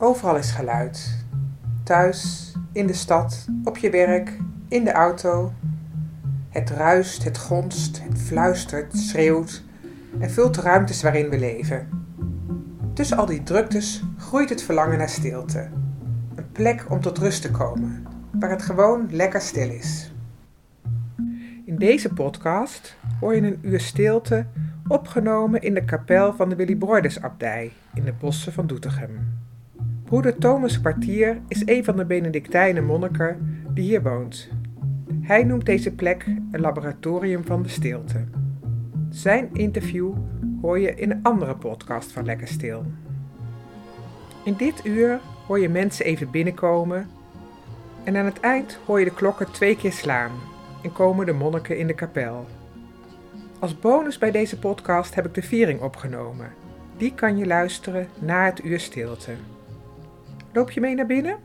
Overal is geluid. Thuis, in de stad, op je werk, in de auto. Het ruist, het gonst, het fluistert, schreeuwt en vult de ruimtes waarin we leven. Tussen al die druktes groeit het verlangen naar stilte. Een plek om tot rust te komen, waar het gewoon lekker stil is. In deze podcast hoor je een uur stilte opgenomen in de kapel van de Willibrordusabdij in de bossen van Doetinchem. Broeder Thomas Quartier is een van de Benedictijnen monniken die hier woont. Hij noemt deze plek een laboratorium van de stilte. Zijn interview hoor je in een andere podcast van Lekker Stil. In dit uur hoor je mensen even binnenkomen en aan het eind hoor je de klokken 2 keer slaan en komen de monniken in de kapel. Als bonus bij deze podcast heb ik de viering opgenomen. Die kan je luisteren na het uur stilte. Loop je mee naar binnen?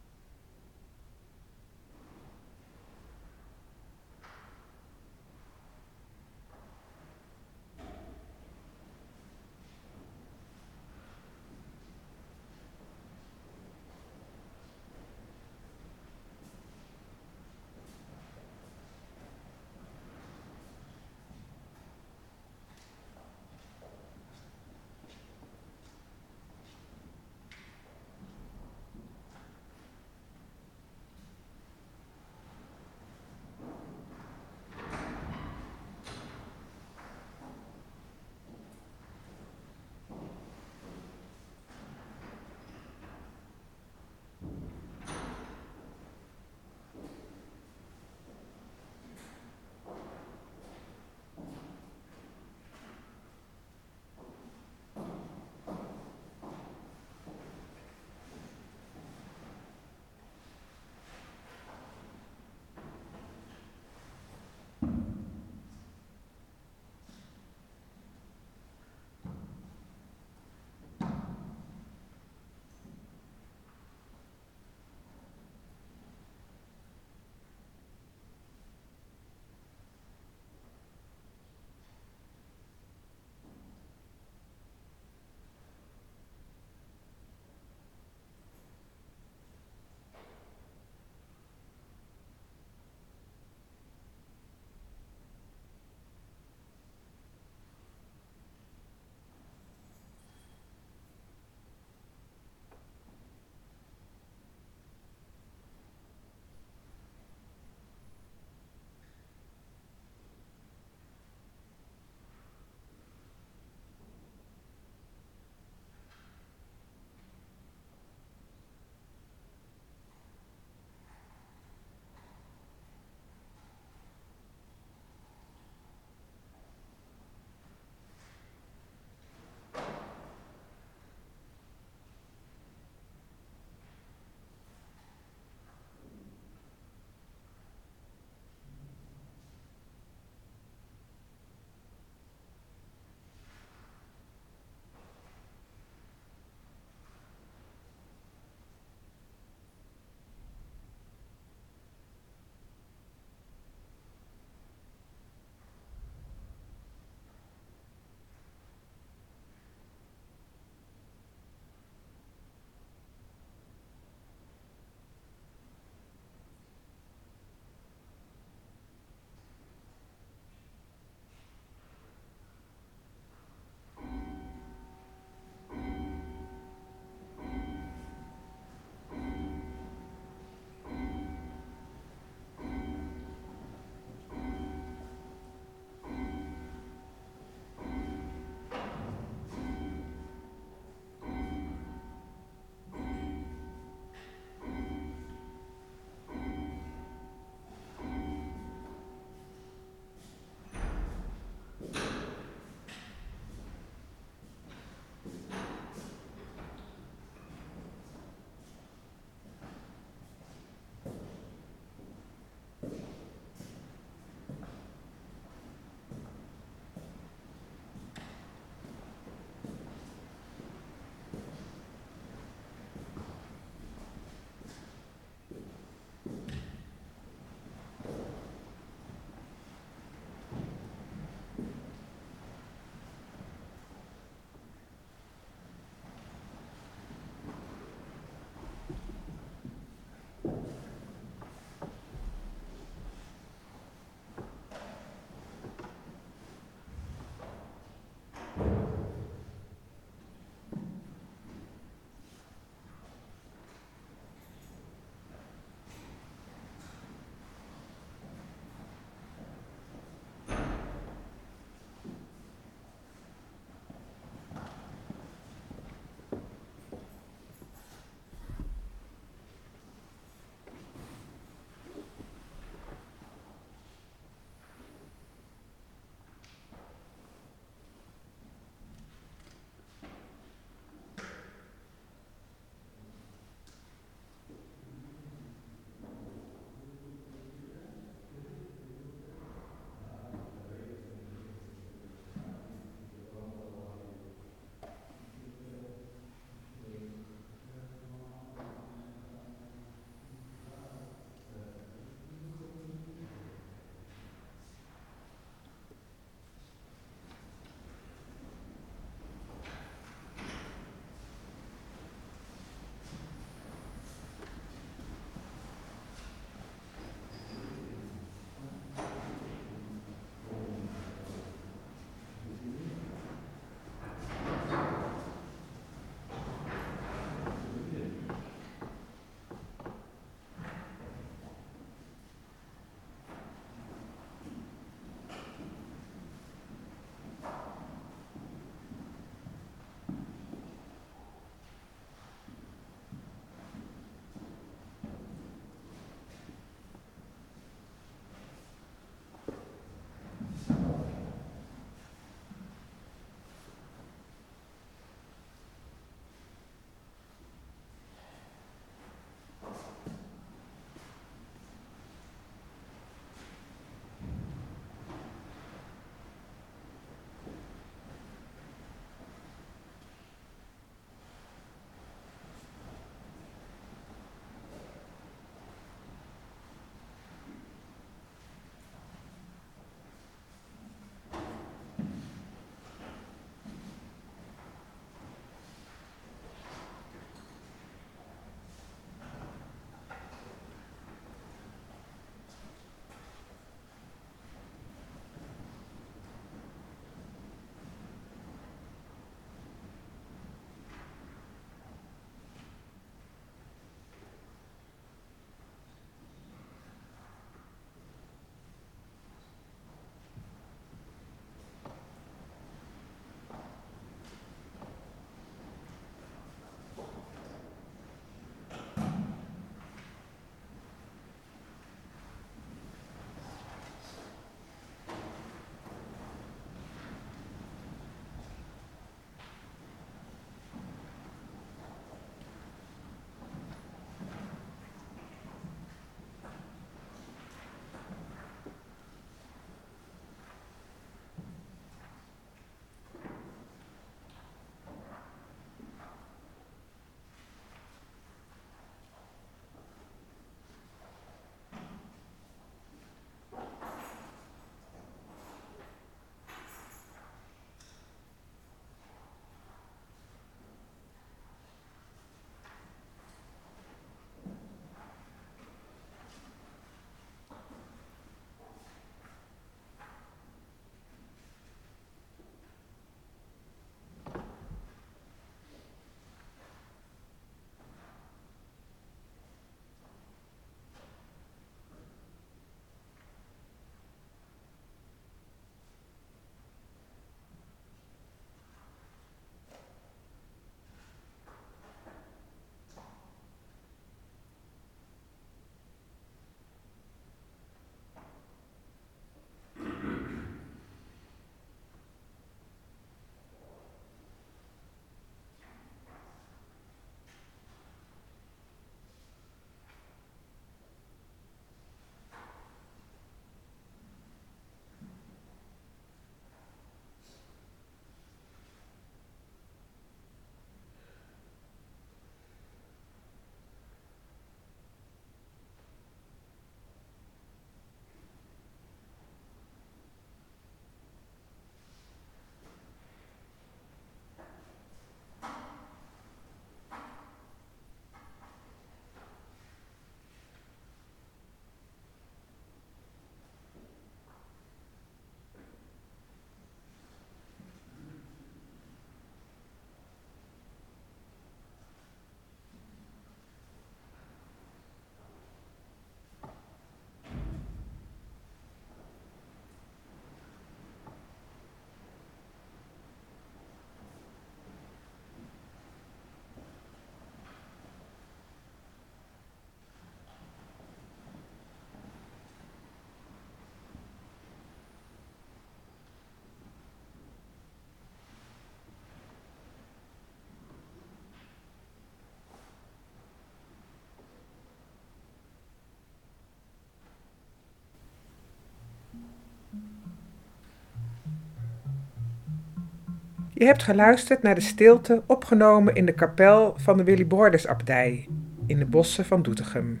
Je hebt geluisterd naar de stilte opgenomen in de kapel van de Willibrordusabdij in de bossen van Doetinchem.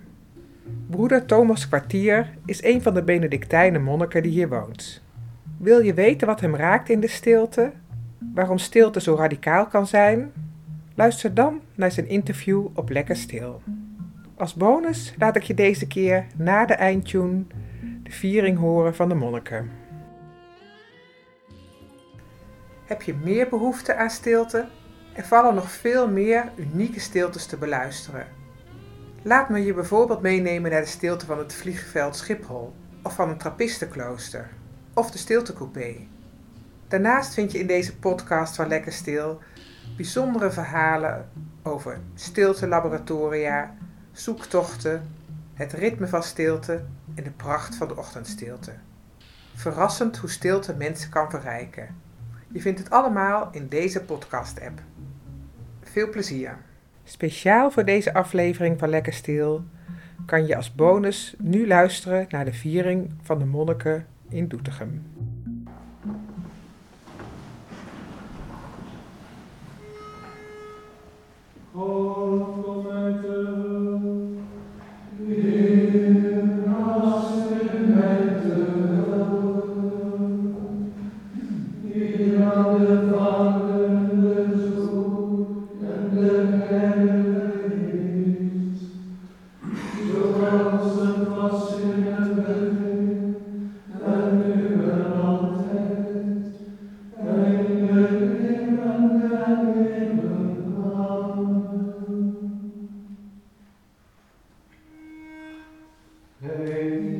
Broeder Thomas Quartier is een van de Benedictijnen monniken die hier woont. Wil je weten wat hem raakt in de stilte? Waarom stilte zo radicaal kan zijn? Luister dan naar zijn interview op Lekker Stil. Als bonus laat ik je deze keer na de eindtune de viering horen van de monniken. Heb je meer behoefte aan stilte? Er vallen nog veel meer unieke stiltes te beluisteren. Laat me je bijvoorbeeld meenemen naar de stilte van het vliegveld Schiphol of van een trappistenklooster of de stiltecoupé. Daarnaast vind je in deze podcast van Lekker Stil bijzondere verhalen over stilte-laboratoria, zoektochten, het ritme van stilte en de pracht van de ochtendstilte. Verrassend hoe stilte mensen kan verrijken. Je vindt het allemaal in deze podcast-app. Veel plezier! Speciaal voor deze aflevering van Lekker Stil kan je als bonus nu luisteren naar de viering van de monniken in Doetinchem. God, kom mij te hulp. Heer, hasten mij te hulp. Hier aan de vangende zoon en de heilige geest, zoals het was in het begin en nu en altijd en in de eeuwen der eeuwen.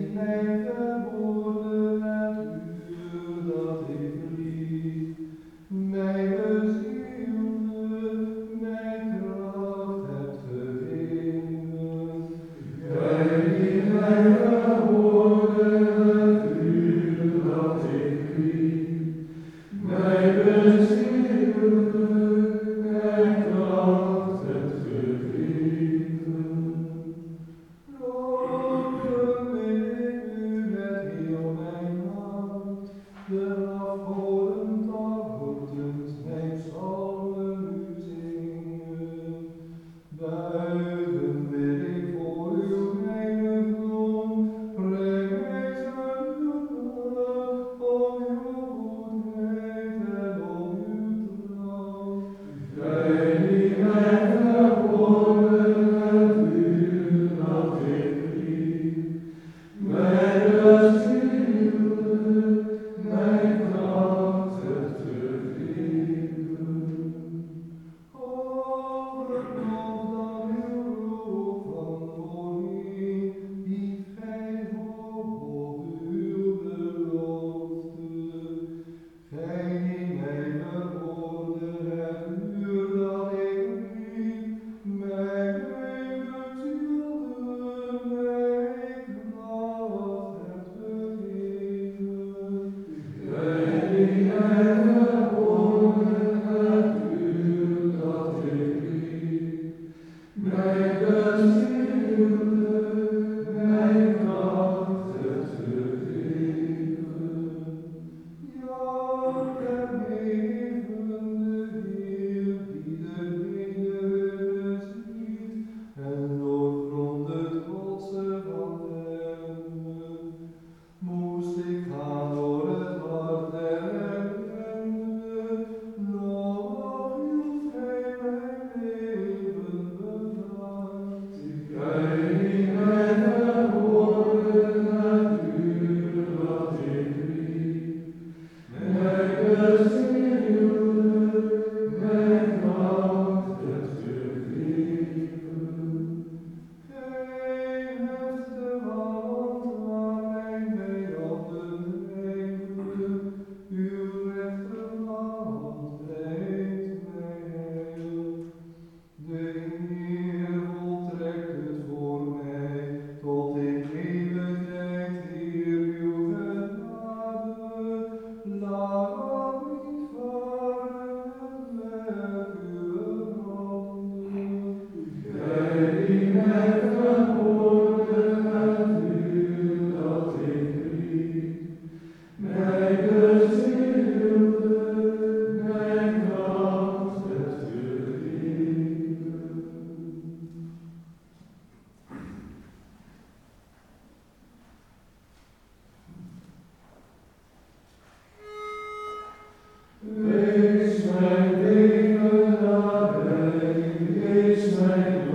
Tot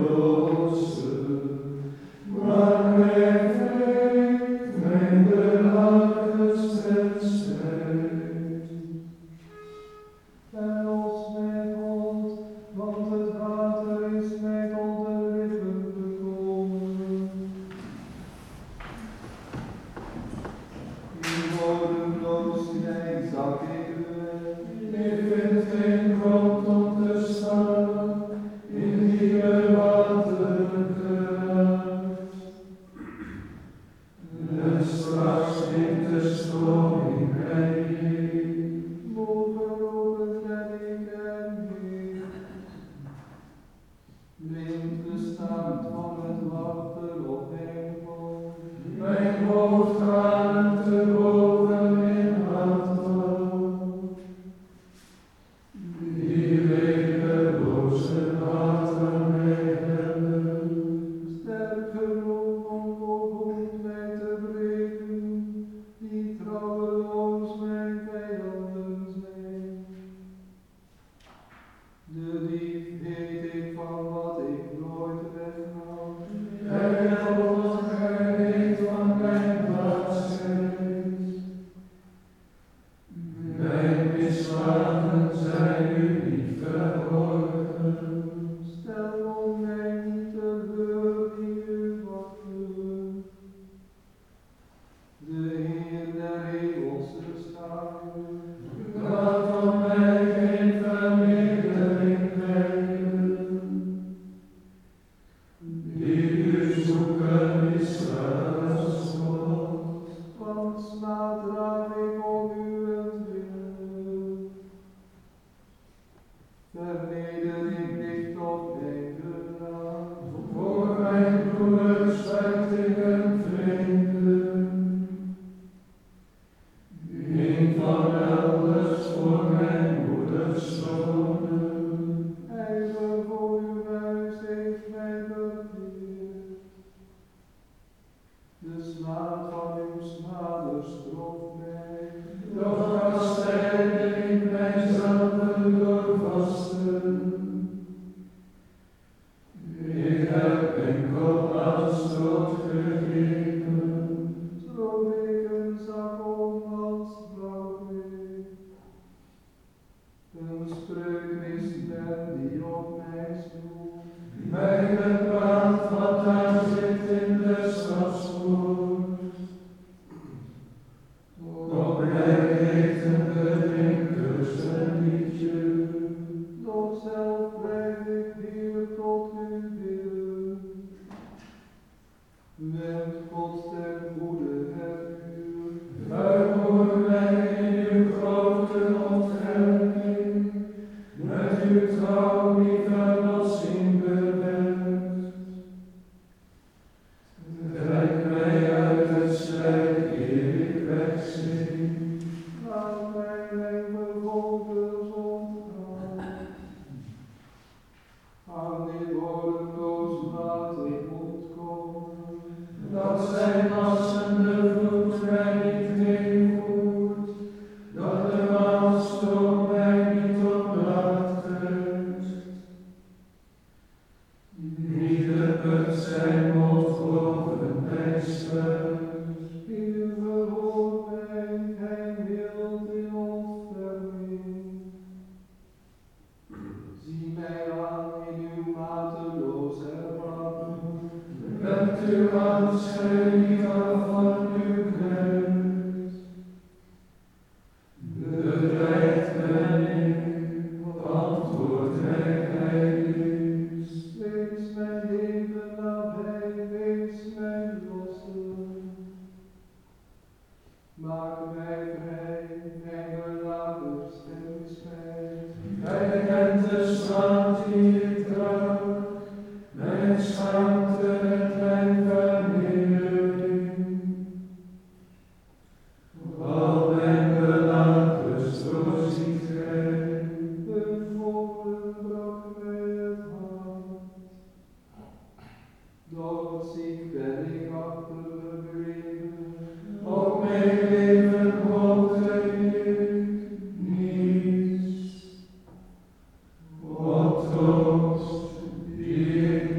die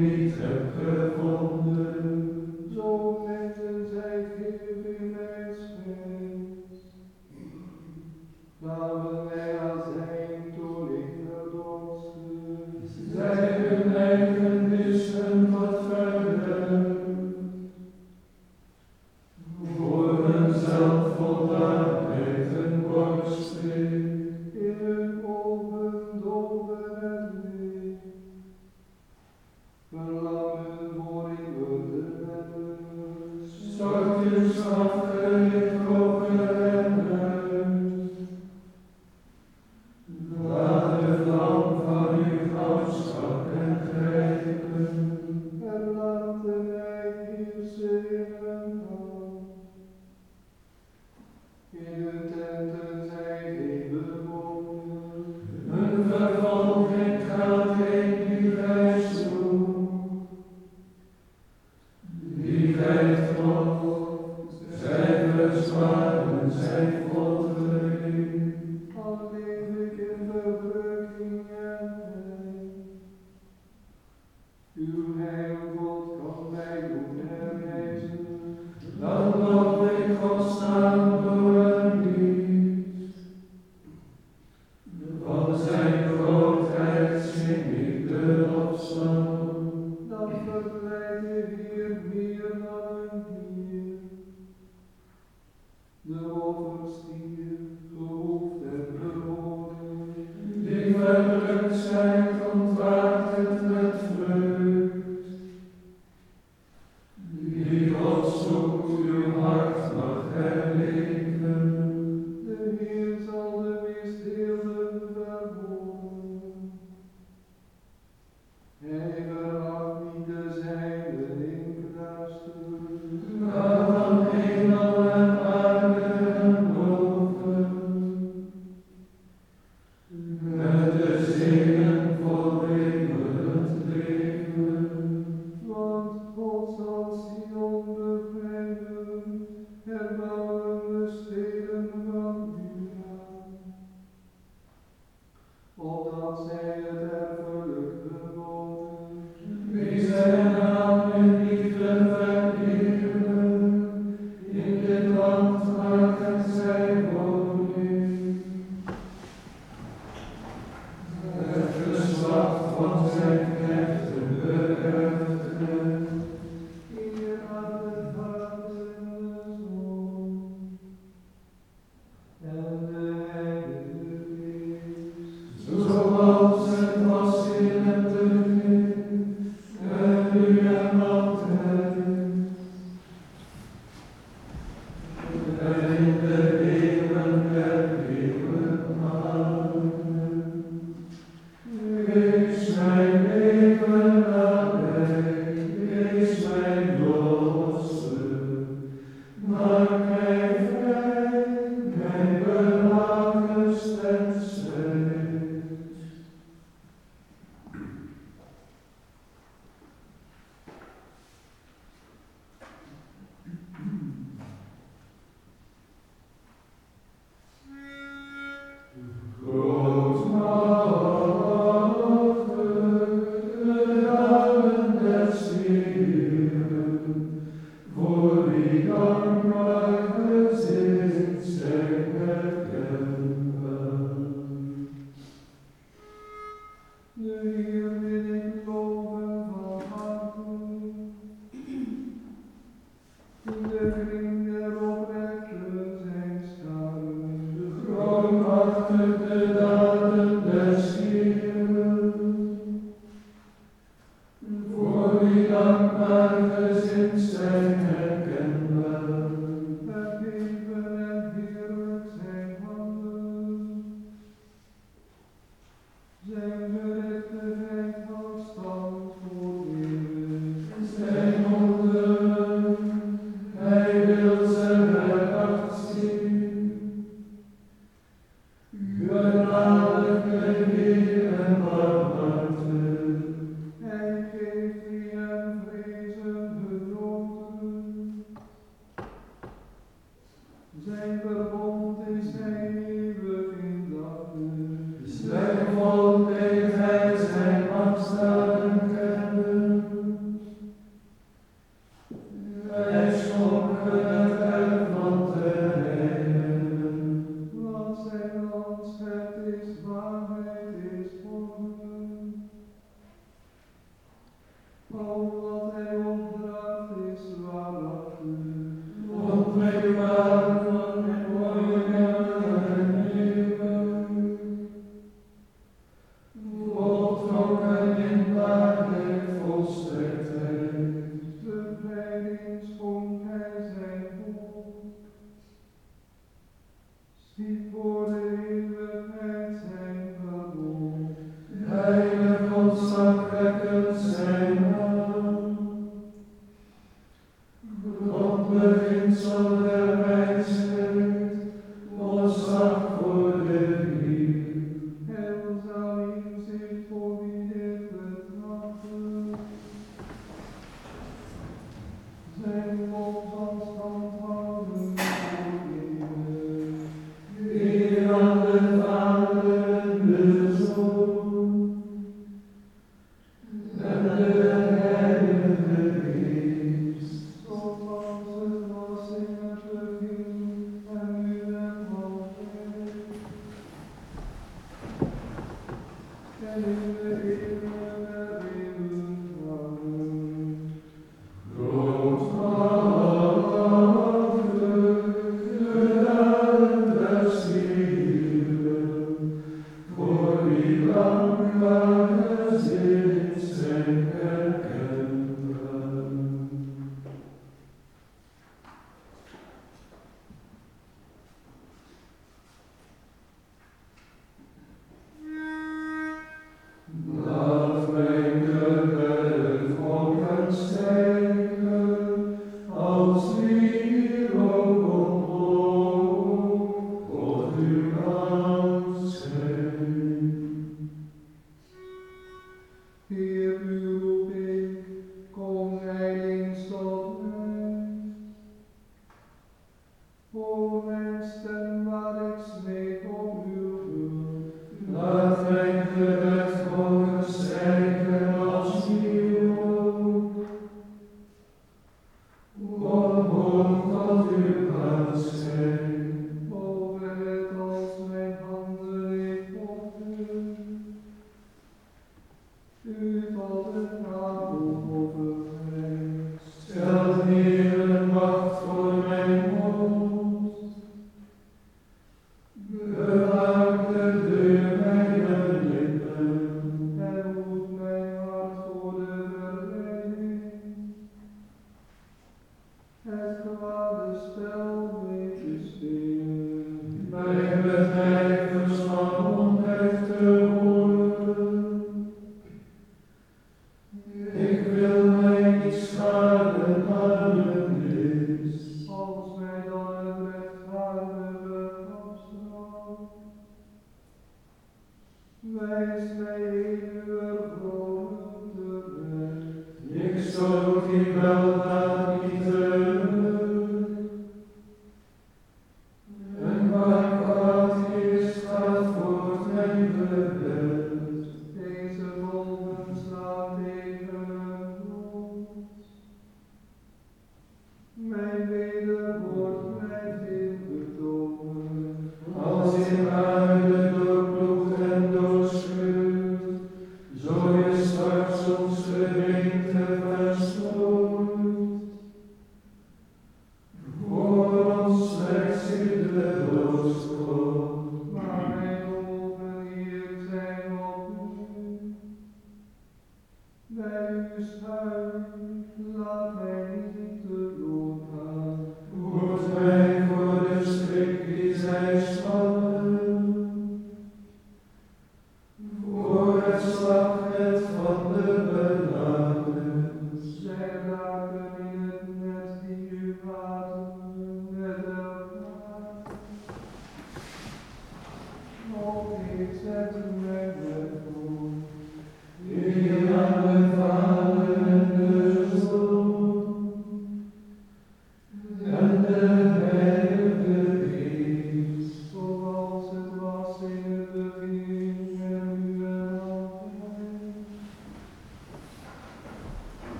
Belangen voor in de redden. Stort uw schat uit over hen. Laat de vlam van uw gramschap hen grijpen. En laten wij uw zegen houden. In uw tenten zijn geen bewogen. Een vervolging gaat in uw reis.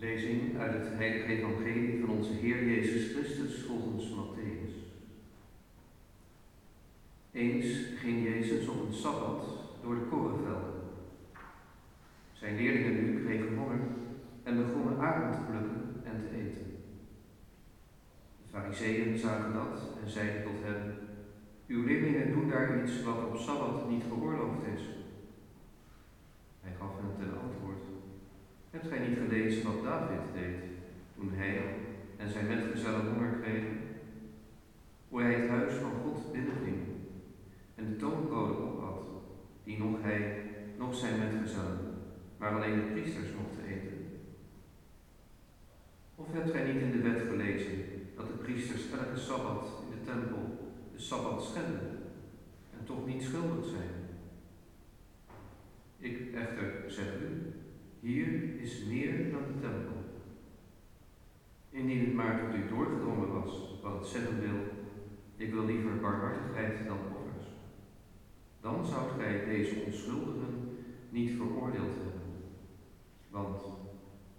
Lezing uit het heilige evangelie van onze Heer Jezus Christus volgens Matthäus. Eens ging Jezus op een sabbat door de korenvelden. Zijn leerlingen nu kregen honger en begonnen aren te plukken en te eten. De fariseeën zagen dat en zeiden tot hem: uw leerlingen doen daar iets wat op sabbat niet geoorloofd is. Hij gaf hen ten antwoord: hebt gij niet gelezen wat David deed, toen hij en zijn metgezellen honger kregen? Hoe hij het huis van God binnenging en de toonbroden opat, die nog hij, nog zijn metgezellen, maar alleen de priesters mochten eten. Of hebt gij niet in de wet gelezen dat de priesters elke sabbat in de tempel de Sabbat schenden en toch niet schuldig zijn. Ik echter zeg u, hier is meer dan de tempel. Indien het maar tot u doorgedrongen was wat het zeggen wil, ik wil liever barmhartigheid dan offers. Dan zoudt gij deze onschuldigen niet veroordeeld hebben. Want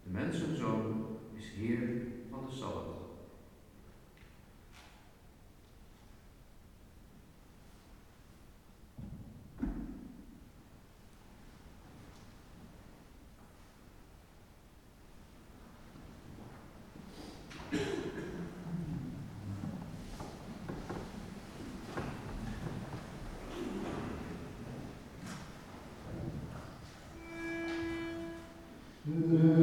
de mensenzoon is Heer van de Sabbat. Amen.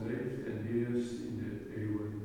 Leeft en heerst in de eeuwen.